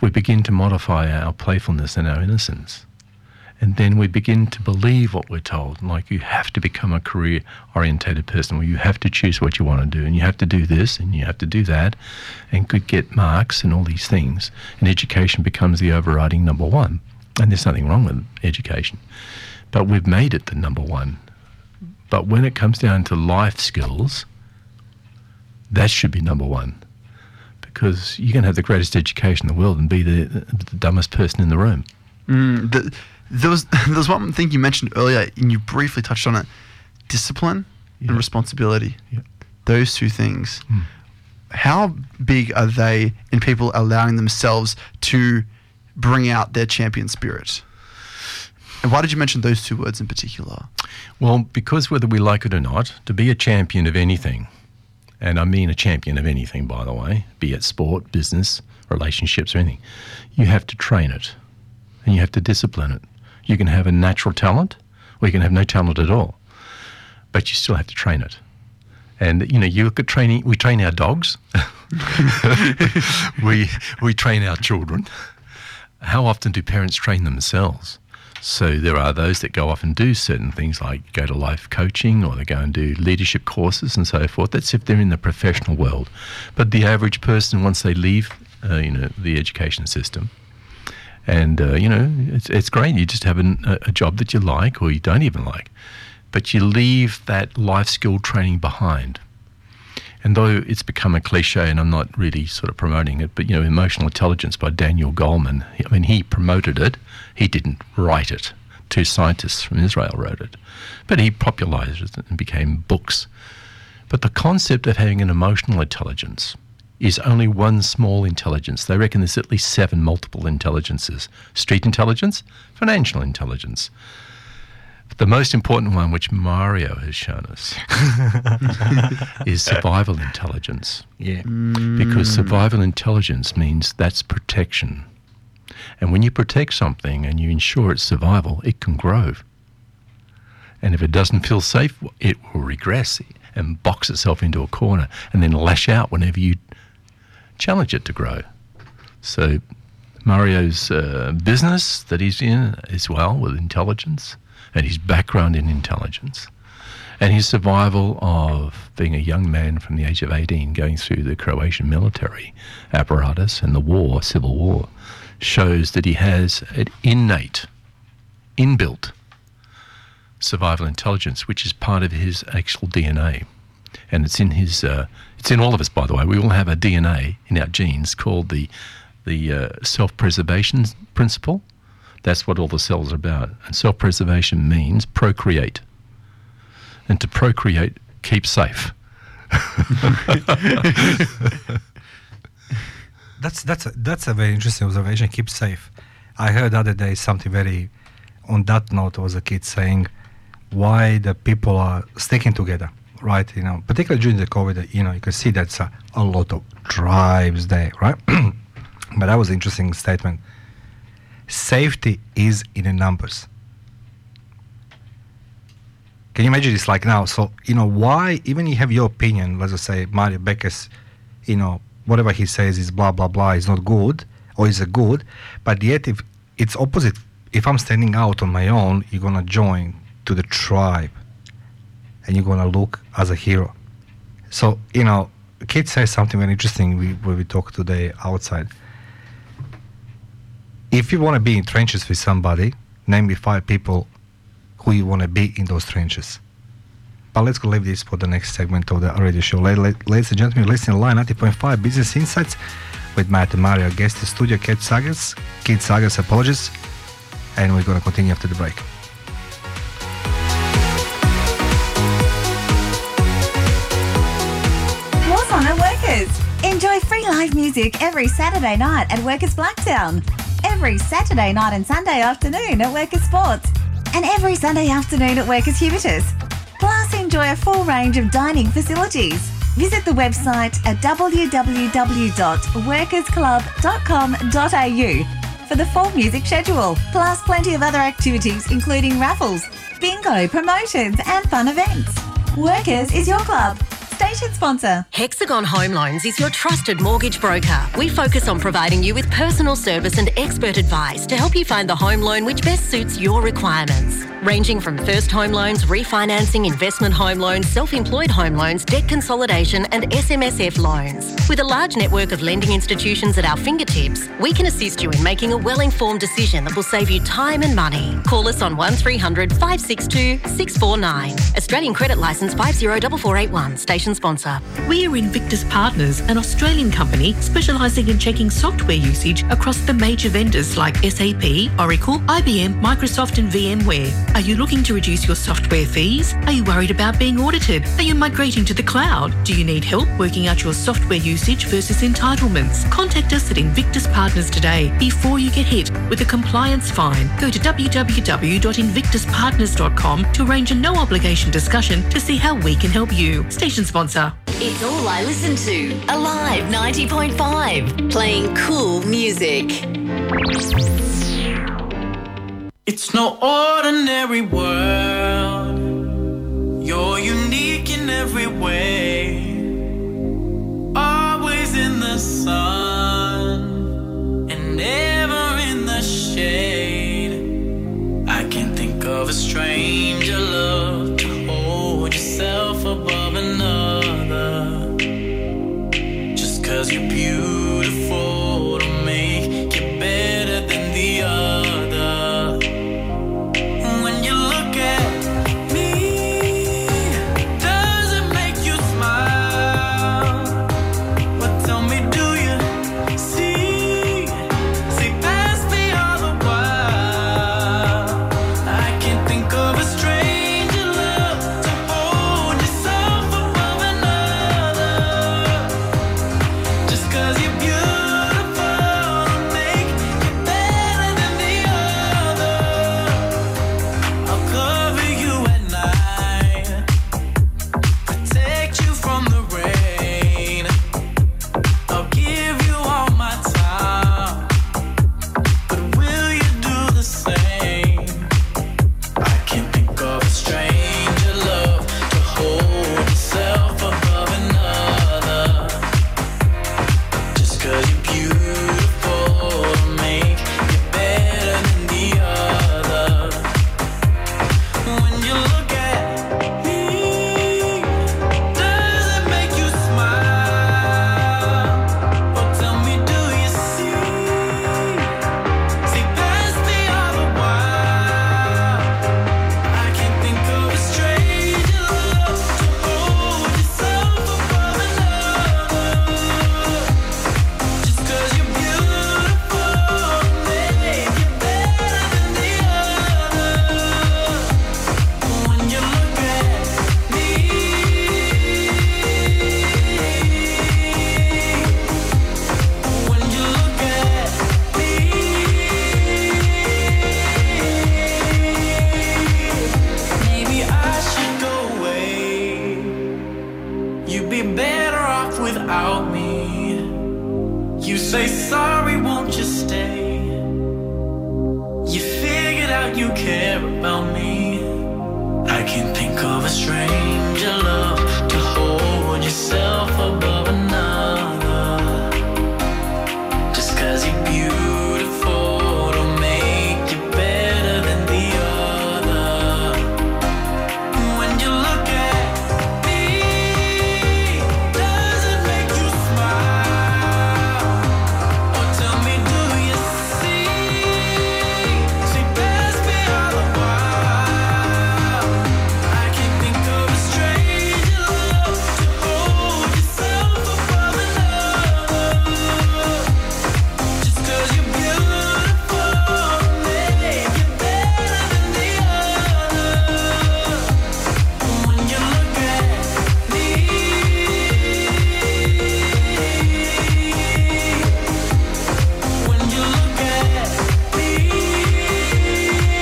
we begin to modify our playfulness and our innocence. And then we begin to believe what we're told, like you have to become a career-orientated person, or you have to choose what you want to do, and you have to do this, and you have to do that, and could get marks and all these things. And education becomes the overriding number one. And there's nothing wrong with education. But we've made it the number one. But when it comes down to life skills, that should be number one. Because you can have the greatest education in the world and be the dumbest person in the room. There was one thing you mentioned earlier, and you briefly touched on it, discipline and responsibility. Yeah. Those two things. Mm. How big are they in people allowing themselves to bring out their champion spirit? And why did you mention those two words in particular? Well, because whether we like it or not, to be a champion of anything, and I mean a champion of anything, by the way, be it sport, business, relationships or anything, you have to train it and you have to discipline it. You can have a natural talent or you can have no talent at all, but you still have to train it. And, you know, you look at training, we train our dogs, we train our children. How often do parents train themselves? So there are those that go off and do certain things like go to life coaching or they go and do leadership courses and so forth. That's if they're in the professional world. But the average person, once they leave, you know, the education system, and, you know, it's great. You just have a job that you like or you don't even like. But you leave that life skill training behind. And though it's become a cliche, and I'm not really sort of promoting it, but, you know, Emotional Intelligence by Daniel Goleman, I mean, he promoted it. He didn't write it. Two scientists from Israel wrote it. But he popularized it and became books. But the concept of having an emotional intelligence is only one small intelligence. They reckon there's at least 7 multiple intelligences. Street intelligence, financial intelligence. But the most important one, which Mario has shown us, is survival intelligence. Yeah. Because survival intelligence means that's protection. And when you protect something and you ensure its survival, it can grow. And if it doesn't feel safe, it will regress and box itself into a corner and then lash out whenever you challenge it to grow. So Mario's business that he's in as well with intelligence and his background in intelligence and his survival of being a young man from the age of 18 going through the Croatian military apparatus and the war, civil war, shows that he has an innate, inbuilt survival intelligence, which is part of his actual DNA. And it's in his, it's in all of us, by the way. We all have a DNA in our genes called the self-preservation principle. That's what all the cells are about. And self-preservation means procreate. And to procreate, keep safe. That's a very interesting observation. Keep safe. I heard the other day something very, on that note, was a kid saying why the people are sticking together, right? You know, particularly during the COVID, you know, you can see that's a lot of tribes there, right? But that was an interesting statement. Safety is in the numbers. Can you imagine it's like now? So, you know, why, even you have your opinion, let's just say Mario Becker's, you know, whatever he says is blah, blah, blah, is not good, or is a good, but yet if it's opposite, if I'm standing out on my own, you're going to join to the tribe and you're going to look as a hero. So, you know, Keith says something very interesting when we talk today outside. If you want to be in trenches with somebody, name me 5 people who you want to be in those trenches. But let's go leave this for the next segment of the radio show. Ladies and gentlemen, listen to Line 90.5 Business Insights with Matt and Mario. Guest in studio, Keith Saggers, apologies. And we're going to continue after the break. More fun at Workers. Enjoy free live music every Saturday night at Workers Blacktown. Every Saturday night and Sunday afternoon at Workers Sports. And every Sunday afternoon at Workers Hubertus. Plus, enjoy a full range of dining facilities. Visit the website at www.workersclub.com.au for the full music schedule, plus plenty of other activities including raffles, bingo, promotions and fun events. Workers is your club. Station sponsor. Hexagon Home Loans is your trusted mortgage broker. We focus on providing you with personal service and expert advice to help you find the home loan which best suits your requirements. Ranging from first home loans, refinancing, investment home loans, self-employed home loans, debt consolidation and SMSF loans. With a large network of lending institutions at our fingertips, we can assist you in making a well-informed decision that will save you time and money. Call us on 1300 562 649. Australian Credit Licence 504481. Station sponsor. We are Invictus Partners, an Australian company specialising in checking software usage across the major vendors like SAP, Oracle, IBM, Microsoft and VMware. Are you looking to reduce your software fees? Are you worried about being audited? Are you migrating to the cloud? Do you need help working out your software usage versus entitlements? Contact us at Invictus Partners today before you get hit with a compliance fine. Go to www.invictuspartners.com to arrange a no-obligation discussion to see how we can help you. Station sponsor. It's all I listen to. Alive 90.5. Playing cool music. It's no ordinary world. You're unique in every way. Always in the sun and never in the shade. I can't think of a stranger love to hold yourself above. Cause you're beautiful to make you better than the other. When you look at me, does it make you smile? care about me. I can think of a stranger love to hold yourself above another. Just cause you're beautiful don't make you better than the other. When you look at me, does it make you smile? Or tell me, do you see past me all the while? I can think of a stranger love to hold yourself above another. Just cause you're beautiful don't make you better than the other. When you look at me, when you look at me,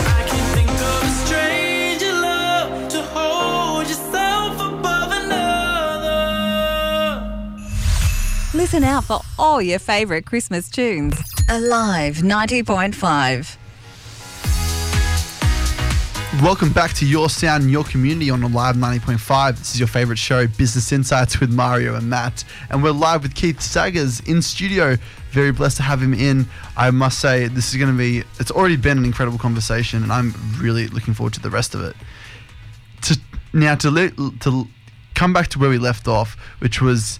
I can think of a stranger love to hold yourself above another. Listen out for all your favourite Christmas tunes. Alive 90.5. Welcome back to Your Sound and Your Community on Live 90.5. This is your favourite show, Business Insights with Mario and Matt. And we're live with Keith Saggers in studio. Very blessed to have him in. I must say, this is going to be, it's already been an incredible conversation and I'm really looking forward to the rest of it. Now, to come back to where we left off, which was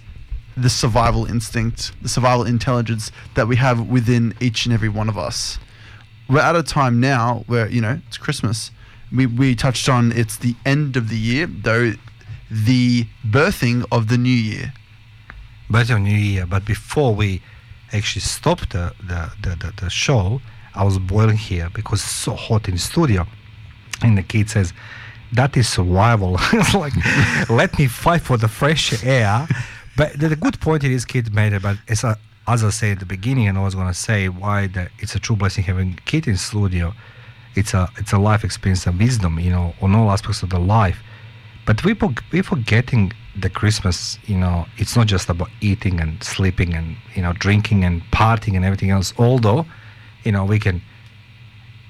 the survival instinct, the survival intelligence that we have within each and every one of us. We're at a time now where, you know, it's Christmas. We touched on it's the end of the year, though the birthing of the new year. Birth of New Year, but before we actually stopped the show, I was boiling here because it's so hot in the studio. And the kid says, that is survival. It's like, let me fight for the fresh air. But the good point it is, kid made it, but it's a, as I said at the beginning, and I was going to say why that it's a true blessing having a kid in studio. It's a life experience and wisdom, you know, on all aspects of the life. But we're forgetting the Christmas, you know, it's not just about eating and sleeping and, you know, drinking and partying and everything else. Although, you know, we can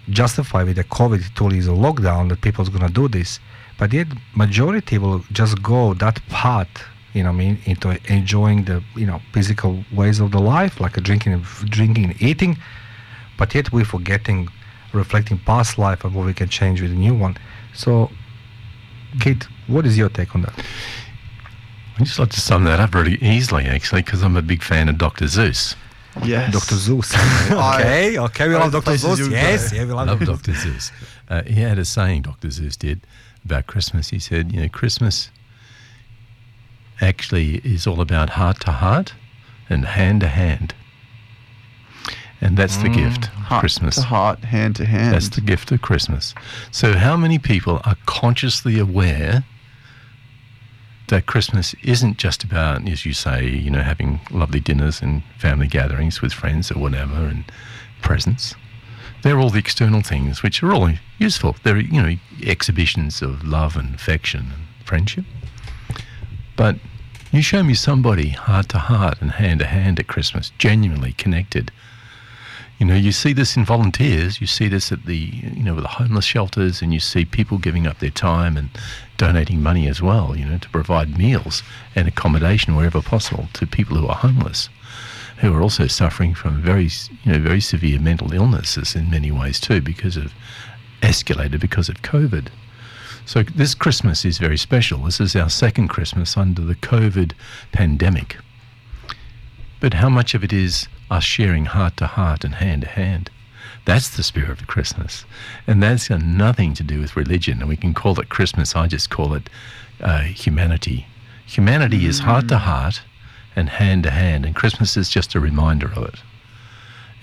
justify with the COVID tool is a lockdown that people's going to do this. But yet majority will just go that path, you know what I mean, into enjoying the, you know, physical ways of the life, like drinking and eating. But yet we're forgetting, reflecting past life and what we can change with a new one. So, Kate, what is your take on that? I'd just like to sum that up really easily, actually, because I'm a big fan of Dr. Seuss. Yes. Dr. Seuss. Okay, we love Dr. Seuss. Yes, yeah, we love Dr. Seuss. He had a saying, Dr. Seuss did, about Christmas. He said, you know, Christmas actually is all about heart to heart and hand to hand. And that's the gift of Christmas. Heart to heart, hand to hand. That's the gift of Christmas. So how many people are consciously aware that Christmas isn't just about, as you say, you know, having lovely dinners and family gatherings with friends or whatever and presents? They're all the external things, which are all useful. They're, you know, exhibitions of love and affection and friendship. But you show me somebody heart to heart and hand to hand at Christmas, genuinely connected. You know, you see this in volunteers, you see this at the, you know, with the homeless shelters, and you see people giving up their time and donating money as well, you know, to provide meals and accommodation wherever possible to people who are homeless, who are also suffering from very, you know, very severe mental illnesses in many ways too, because of escalated because of COVID. So this Christmas is very special. This is our second Christmas under the COVID pandemic. But how much of it is us sharing heart to heart and hand to hand? That's the spirit of Christmas. And that's got nothing to do with religion. And we can call it Christmas. I just call it humanity. Humanity is heart to heart and hand to hand. And Christmas is just a reminder of it.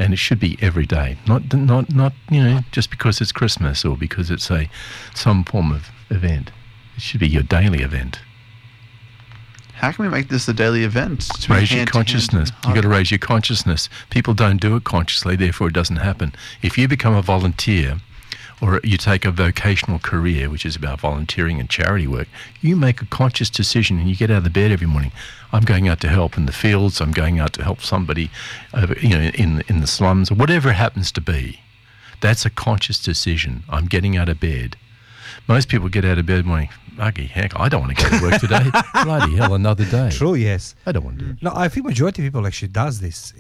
And it should be every day. Not you know, just because it's Christmas or because it's some form of event. It should be your daily event. How can we make this a daily event? To raise your consciousness. You've got to raise your consciousness. People don't do it consciously, therefore it doesn't happen. If you become a volunteer or you take a vocational career, which is about volunteering and charity work, you make a conscious decision and you get out of the bed every morning. I'm going out to help in the fields. I'm going out to help somebody, in the slums, or whatever it happens to be. That's a conscious decision. I'm getting out of bed. Most people get out of bed going, "Muggy heck, I don't want to go to work today. Bloody hell, another day." True, yes. I don't want to do it. No, I think majority of people actually does this,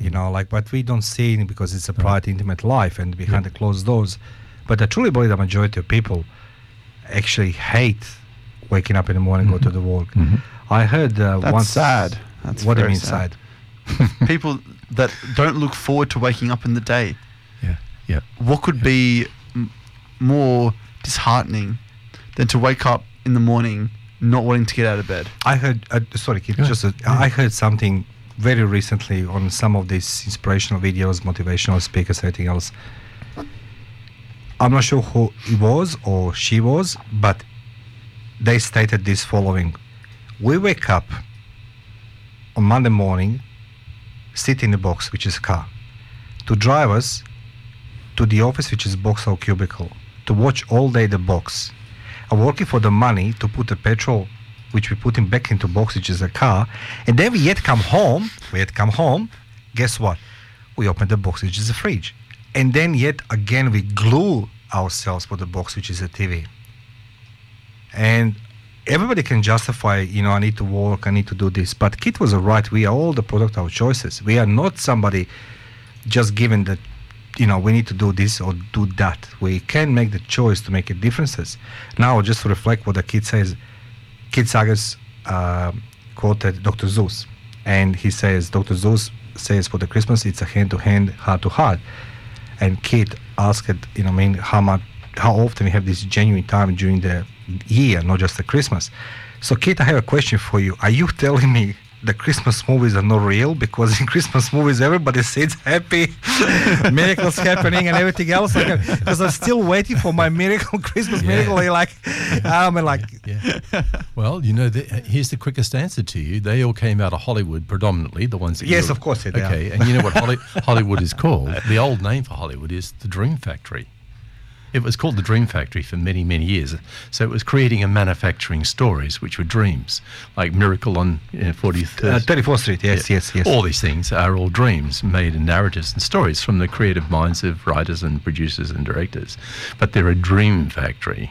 but we don't see it because it's a private, intimate life and behind the closed doors. But I truly believe the majority of people actually hate waking up in the morning, go to the work. Mm-hmm. I heard once... That's sad. That's what do you mean sad? People that don't look forward to waking up in the day. Yeah, yeah. What could be more disheartening than to wake up in the morning not wanting to get out of bed? I heard, I heard something very recently on some of these inspirational videos, motivational speakers, everything else. I'm not sure who it was or she was, but they stated this following: we wake up on Monday morning, sit in the box, which is car, to drive us to the office, which is box or cubicle, to watch all day the box. I'm working for the money to put the petrol, which we put him back into box, which is a car, and then we yet come home. Guess what? We open the box, which is a fridge, and then yet again we glue ourselves for the box, which is a TV. And everybody can justify, I need to work, I need to do this. But Keith was right. We are all the product of our choices. We are not somebody just given that. We need to do this or do that. We can make the choice to make a differences. Now, just to reflect what the kid says, Keith Saggers quoted Dr. Seuss, and he says, Dr. Seuss says for the Christmas, it's a hand-to-hand, heart-to-heart. And Keith asked, how often we have this genuine time during the year, not just the Christmas. So, Keith, I have a question for you. Are you telling me the Christmas movies are not real? Because in Christmas movies, everybody sits happy, miracles happening and everything else. Because I'm still waiting for my miracle, Christmas miracle. Well, here's the quickest answer to you. They all came out of Hollywood predominantly, the ones that... Yes, of course they did. Okay, and you know what Hollywood is called? The old name for Hollywood is the Dream Factory. It was called the Dream Factory for many, many years. So it was creating and manufacturing stories, which were dreams, like Miracle on 34th Street, yes. All these things are all dreams made in narratives and stories from the creative minds of writers and producers and directors. But they're a dream factory.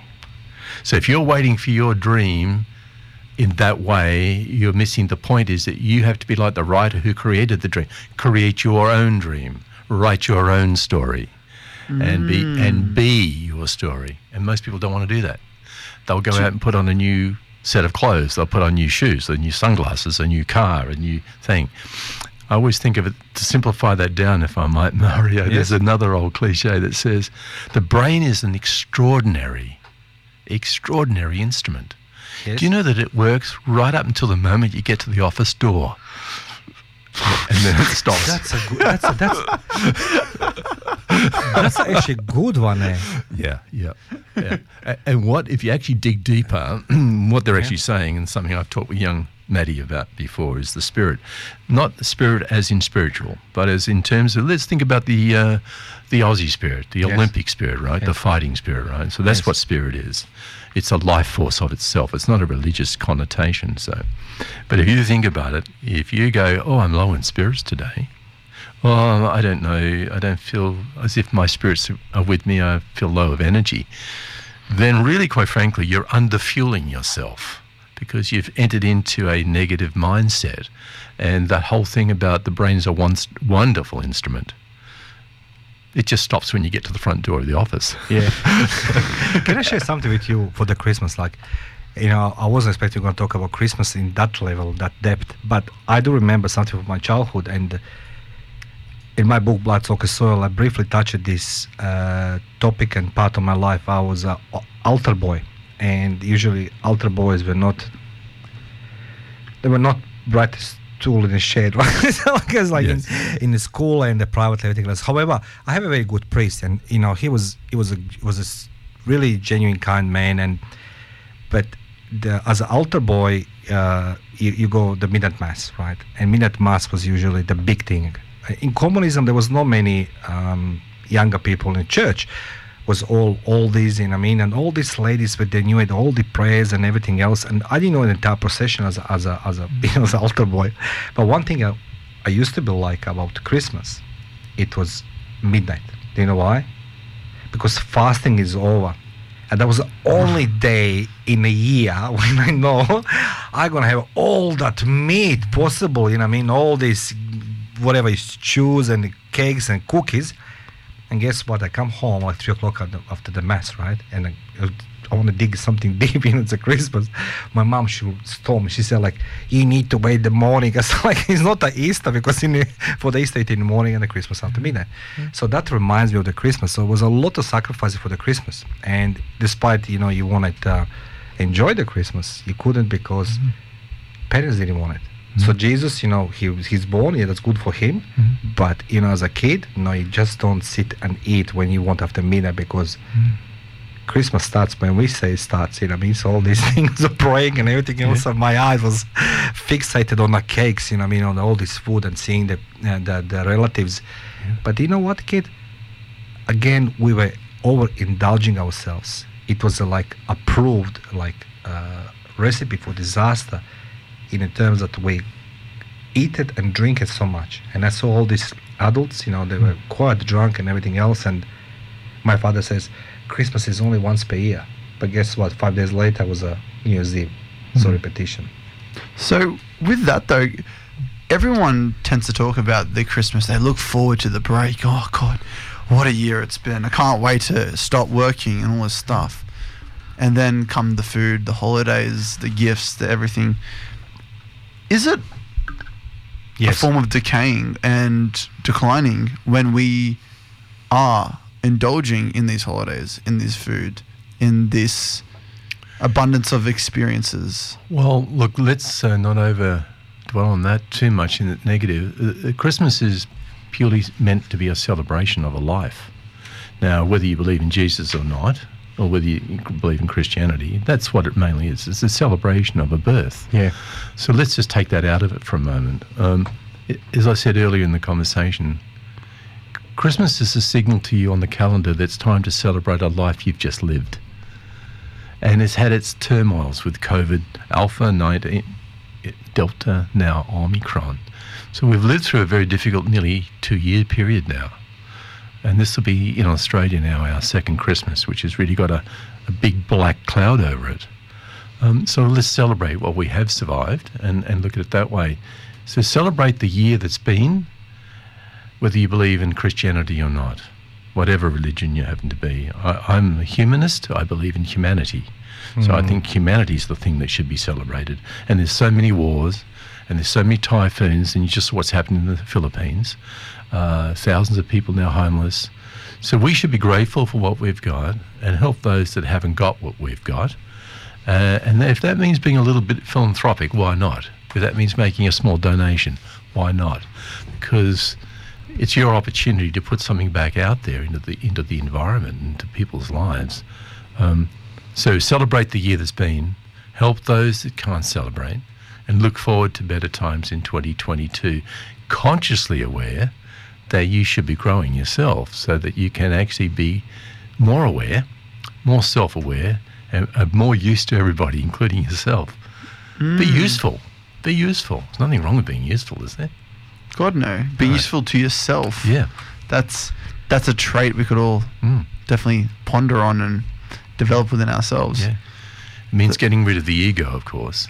So if you're waiting for your dream in that way, you're missing the point, is that you have to be like the writer who created the dream. Create your own dream. Write your own story. And be your story. And most people don't want to do that. They'll go out and put on a new set of clothes. They'll put on new shoes, a new sunglasses, a new car, a new thing. I always think of it, to simplify that down, if I might, Mario, there's another old cliche that says the brain is an extraordinary instrument. Yes. Do you know that it works right up until the moment you get to the office door? And then it stops. That's actually a good one, eh? Yeah. And what, if you actually dig deeper, what they're actually saying, and something I've talked with young Maddie about before, is the spirit. Not the spirit as in spiritual, but as in terms of, let's think about the Aussie spirit, the Olympic spirit, right? Yes. The fighting spirit, right? So that's what spirit is. It's a life force of itself. It's not a religious connotation. So, but if you think about it, if you go, oh, I'm low in spirits today, oh, I don't know, I don't feel as if my spirits are with me, I feel low of energy, then really, quite frankly, you're underfueling yourself, because you've entered into a negative mindset. And that whole thing about the brain is a wonderful instrument. It just stops when you get to the front door of the office. Yeah. Can I share something with you for the Christmas? I wasn't expecting going to talk about Christmas in that level, that depth, but I do remember something from my childhood. And in my book, Blood, Soccer, Soil, I briefly touched this topic and part of my life. I was an altar boy, and usually altar boys were not brightest tool in the shade, right? In the school and the private everything class. However, I have a very good priest, and he was a really genuine, kind man. But as an altar boy, you go the midnight mass, right? And midnight mass was usually the big thing. In communism, there was not many younger people in church, was all this, you know what I mean? And all these ladies with their new head, all the prayers and everything else. And I didn't know the entire procession as an altar boy. But one thing I used to be like about Christmas, it was midnight. Do you know why? Because fasting is over. And that was the only day in a year when I know I'm going to have all that meat possible, you know what I mean? All this, whatever, stews and cakes and cookies. And guess what? I come home at 3 o'clock after the mass, right? And I want to dig something deep into Christmas. My mom, she stormed me. She said, like, you need to wait the morning. I said, like, it's not the Easter, because for the Easter, it's in the morning and the Christmas after midnight. Mm-hmm. So that reminds me of the Christmas. So it was a lot of sacrifices for the Christmas. And despite, you wanted to enjoy the Christmas, you couldn't because parents didn't want it. So Jesus, he's born, that's good for him. Mm-hmm. But, as a kid, you just don't sit and eat when you want after midnight, because Christmas starts when we say it starts, you know what I mean? So all these things are praying and everything else. Yeah. And my eyes was fixated on the cakes, you know what I mean, on all this food and seeing the relatives. Yeah. But you know what, kid? Again, we were overindulging ourselves. It was approved recipe for disaster, in terms that we eat it and drink it so much. And I saw all these adults, they were quite drunk and everything else. And my father says, Christmas is only once per year. But guess what? 5 days later was a New Year's Eve. Mm-hmm. So repetition. So with that, though, everyone tends to talk about the Christmas. They look forward to the break. Oh, God, what a year it's been. I can't wait to stop working and all this stuff. And then come the food, the holidays, the gifts, the everything. Is it a form of decaying and declining when we are indulging in these holidays, in this food, in this abundance of experiences? Well, look, let's not over-dwell on that too much in the negative. Christmas is purely meant to be a celebration of a life. Now, whether you believe in Jesus or not, or whether you believe in Christianity, that's what it mainly is. It's a celebration of a birth. Yeah. So let's just take that out of it for a moment. As I said earlier in the conversation, Christmas is a signal to you on the calendar that it's time to celebrate a life you've just lived. And it's had its turmoils with COVID, Alpha, Delta, now Omicron. So we've lived through a very difficult nearly 2-year period now. And this will be in Australia now, our second Christmas, which has really got a big black cloud over it. So let's celebrate what we have survived and look at it that way. So celebrate the year that's been, whether you believe in Christianity or not, whatever religion you happen to be. I'm a humanist. I believe in humanity. So I think humanity is the thing that should be celebrated. And there's so many wars and there's so many typhoons and just what's happened in the Philippines. Thousands of people now homeless. So we should be grateful for what we've got and help those that haven't got what we've got. And if that means being a little bit philanthropic, why not? If that means making a small donation, why not? Because it's your opportunity to put something back out there into the environment, into people's lives. So celebrate the year that's been, help those that can't celebrate, and look forward to better times in 2022, consciously aware that you should be growing yourself so that you can actually be more aware, more self-aware, and more used to everybody, including yourself. Be useful. Be useful. There's nothing wrong with being useful, is there? God, no. Be useful to yourself. Yeah. That's a trait we could all definitely ponder on and develop within ourselves. Yeah. It means getting rid of the ego, of course.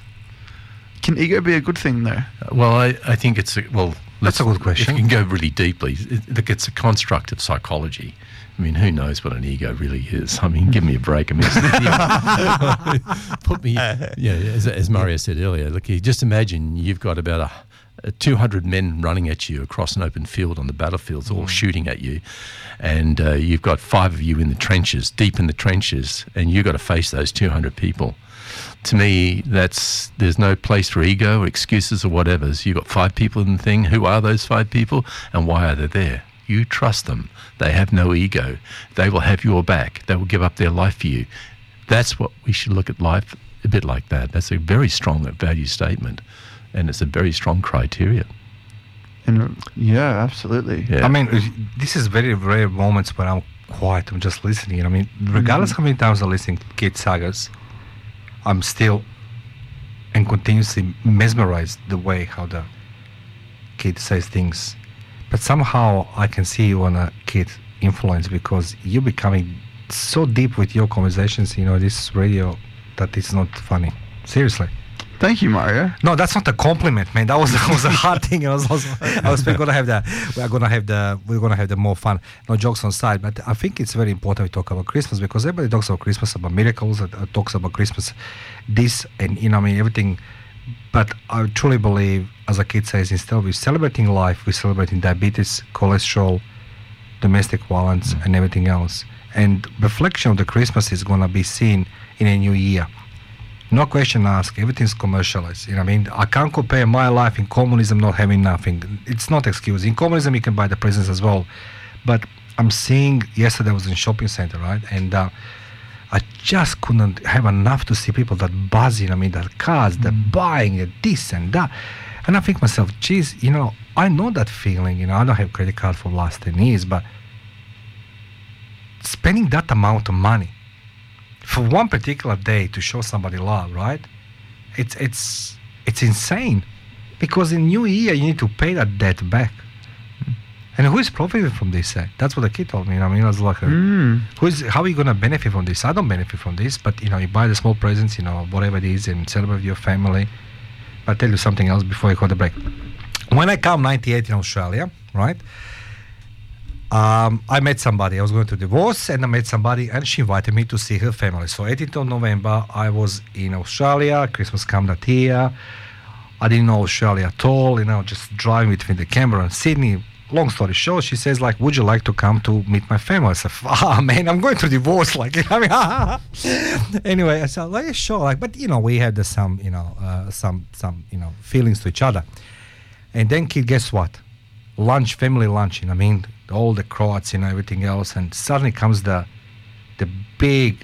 Can ego be a good thing, though? Well, I think it's... That's a good question. If you can go really deeply. It's a construct of psychology. I mean, who knows what an ego really is? I mean, give me a break. I mean, put me... Yeah, as Mario said earlier, look, you just imagine you've got about 200 men running at you across an open field on the battlefields, all shooting at you, and you've got 5 of you in the trenches, deep in the trenches, and you've got to face those 200 people. To me, there's no place for ego or excuses or whatever. So you've got 5 people in the thing. Who are those 5 people and why are they there? You trust them. They have no ego. They will have your back. They will give up their life for you. That's what we should look at life a bit like that. That's a very strong value statement and it's a very strong criteria. And yeah, absolutely. Yeah. I mean, this is very rare moments where I'm quiet. I'm just listening. I mean, regardless how many times I listen to Keith Saggers, I'm still and continuously mesmerized the way how the Keith says things. But somehow I can see you on a Keith influence because you're becoming so deep with your conversations, you know, this radio, that it's not funny. Seriously. Thank you, Mario. No, that's not a compliment, man. That was a hard thing. We're gonna have the more fun. No jokes on side, but I think it's very important we talk about Christmas because everybody talks about Christmas, about miracles, talks about Christmas, this and everything. But I truly believe, as a kid says, instead of celebrating life, we're celebrating diabetes, cholesterol, domestic violence, and everything else. And reflection of the Christmas is gonna be seen in a new year. No question asked, everything's commercialized. I can't compare my life in communism not having nothing. It's not excuse. In communism, you can buy the presents as well. But I'm seeing, yesterday I was in shopping center, right? And I just couldn't have enough to see people that buzzing, that cars, that buying, that this and that. And I think myself, geez, I know that feeling, I don't have credit card for the last 10 years, but spending that amount of money for one particular day to show somebody love, right? It's insane, because in New Year you need to pay that debt back. And who is profiting from this? That's what the kid told me. I was like, how are you gonna benefit from this? I don't benefit from this, but you buy the small presents, whatever it is, and celebrate your family. I'll tell you something else before I go to break. When I come 98 in Australia, right? I met somebody. I was going to divorce and I met somebody and she invited me to see her family. So 18th of November, I was in Australia. Christmas came that year. I didn't know Australia at all, just driving between the Canberra and Sydney. Long story short, she says, like, would you like to come to meet my family? I said, man, I'm going to divorce. Anyway, I said, yeah, sure. We had some feelings to each other. And then, kid, guess what? Family lunch, all the Croats and everything else, and suddenly comes the big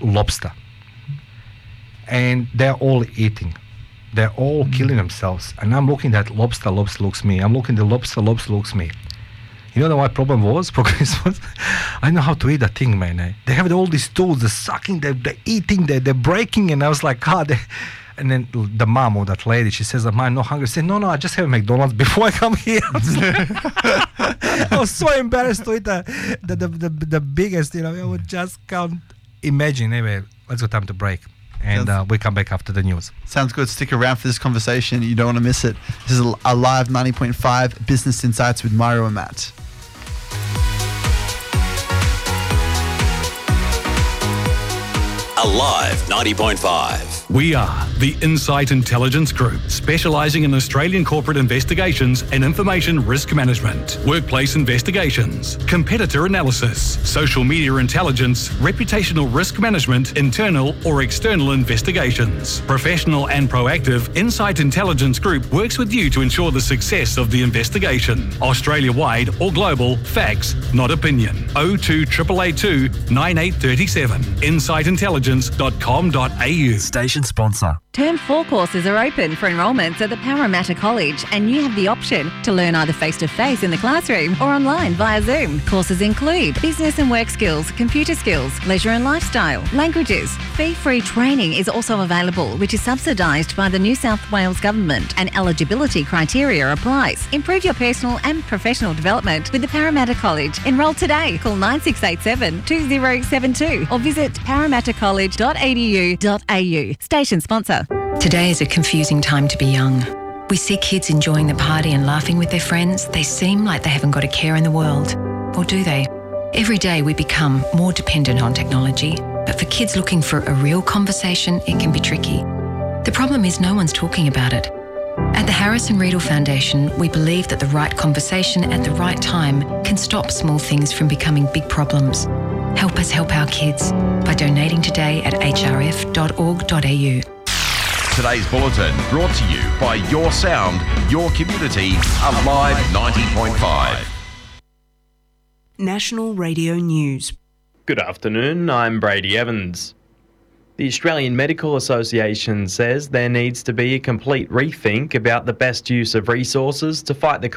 lobster, and they're all eating, they're all killing themselves, and I'm looking at lobster looks me, looks me. My problem was for Christmas? I know how to eat that thing, man. They have all these tools, they're sucking, they're eating, they're breaking, and I was like, God. And then the mom of that lady, she says, I'm not hungry. I said, no, I just have a McDonald's before I come here. I was so embarrassed to eat the biggest, I would just can't imagine. Anyway, let's go time to break. And we come back after the news. Sounds good. Stick around for this conversation. You don't want to miss it. This is a live 90.5 Business Insights with Mario and Matt. Alive 90.5. We are the Insight Intelligence Group, specialising in Australian corporate investigations and information risk management, workplace investigations, competitor analysis, social media intelligence, reputational risk management, internal or external investigations. Professional and proactive, Insight Intelligence Group works with you to ensure the success of the investigation. Australia-wide or global, facts, not opinion. 02882 9837. Insight Intelligence. Station sponsor. Term 4 courses are open for enrolments at the Parramatta College, and you have the option to learn either face-to-face in the classroom or online via Zoom. Courses include business and work skills, computer skills, leisure and lifestyle, languages. Fee-free training is also available, which is subsidised by the New South Wales Government, and eligibility criteria applies. Improve your personal and professional development with the Parramatta College. Enrol today. Call 9687 2072 or visit parramattacollege.com. college.edu.au. Station sponsor. Today is a confusing time to be young. We see kids enjoying the party and laughing with their friends. They seem like they haven't got a care in the world. Or do they? Every day we become more dependent on technology, but for kids looking for a real conversation, it can be tricky. The problem is no one's talking about it. At the Harrison Riedel Foundation, we believe that the right conversation at the right time can stop small things from becoming big problems. Help us help our kids by donating today at hrf.org.au. Today's bulletin brought to you by Your Sound, Your Community, Alive 90.5. National Radio News. Good afternoon, I'm Brady Evans. The Australian Medical Association says there needs to be a complete rethink about the best use of resources to fight the coronavirus.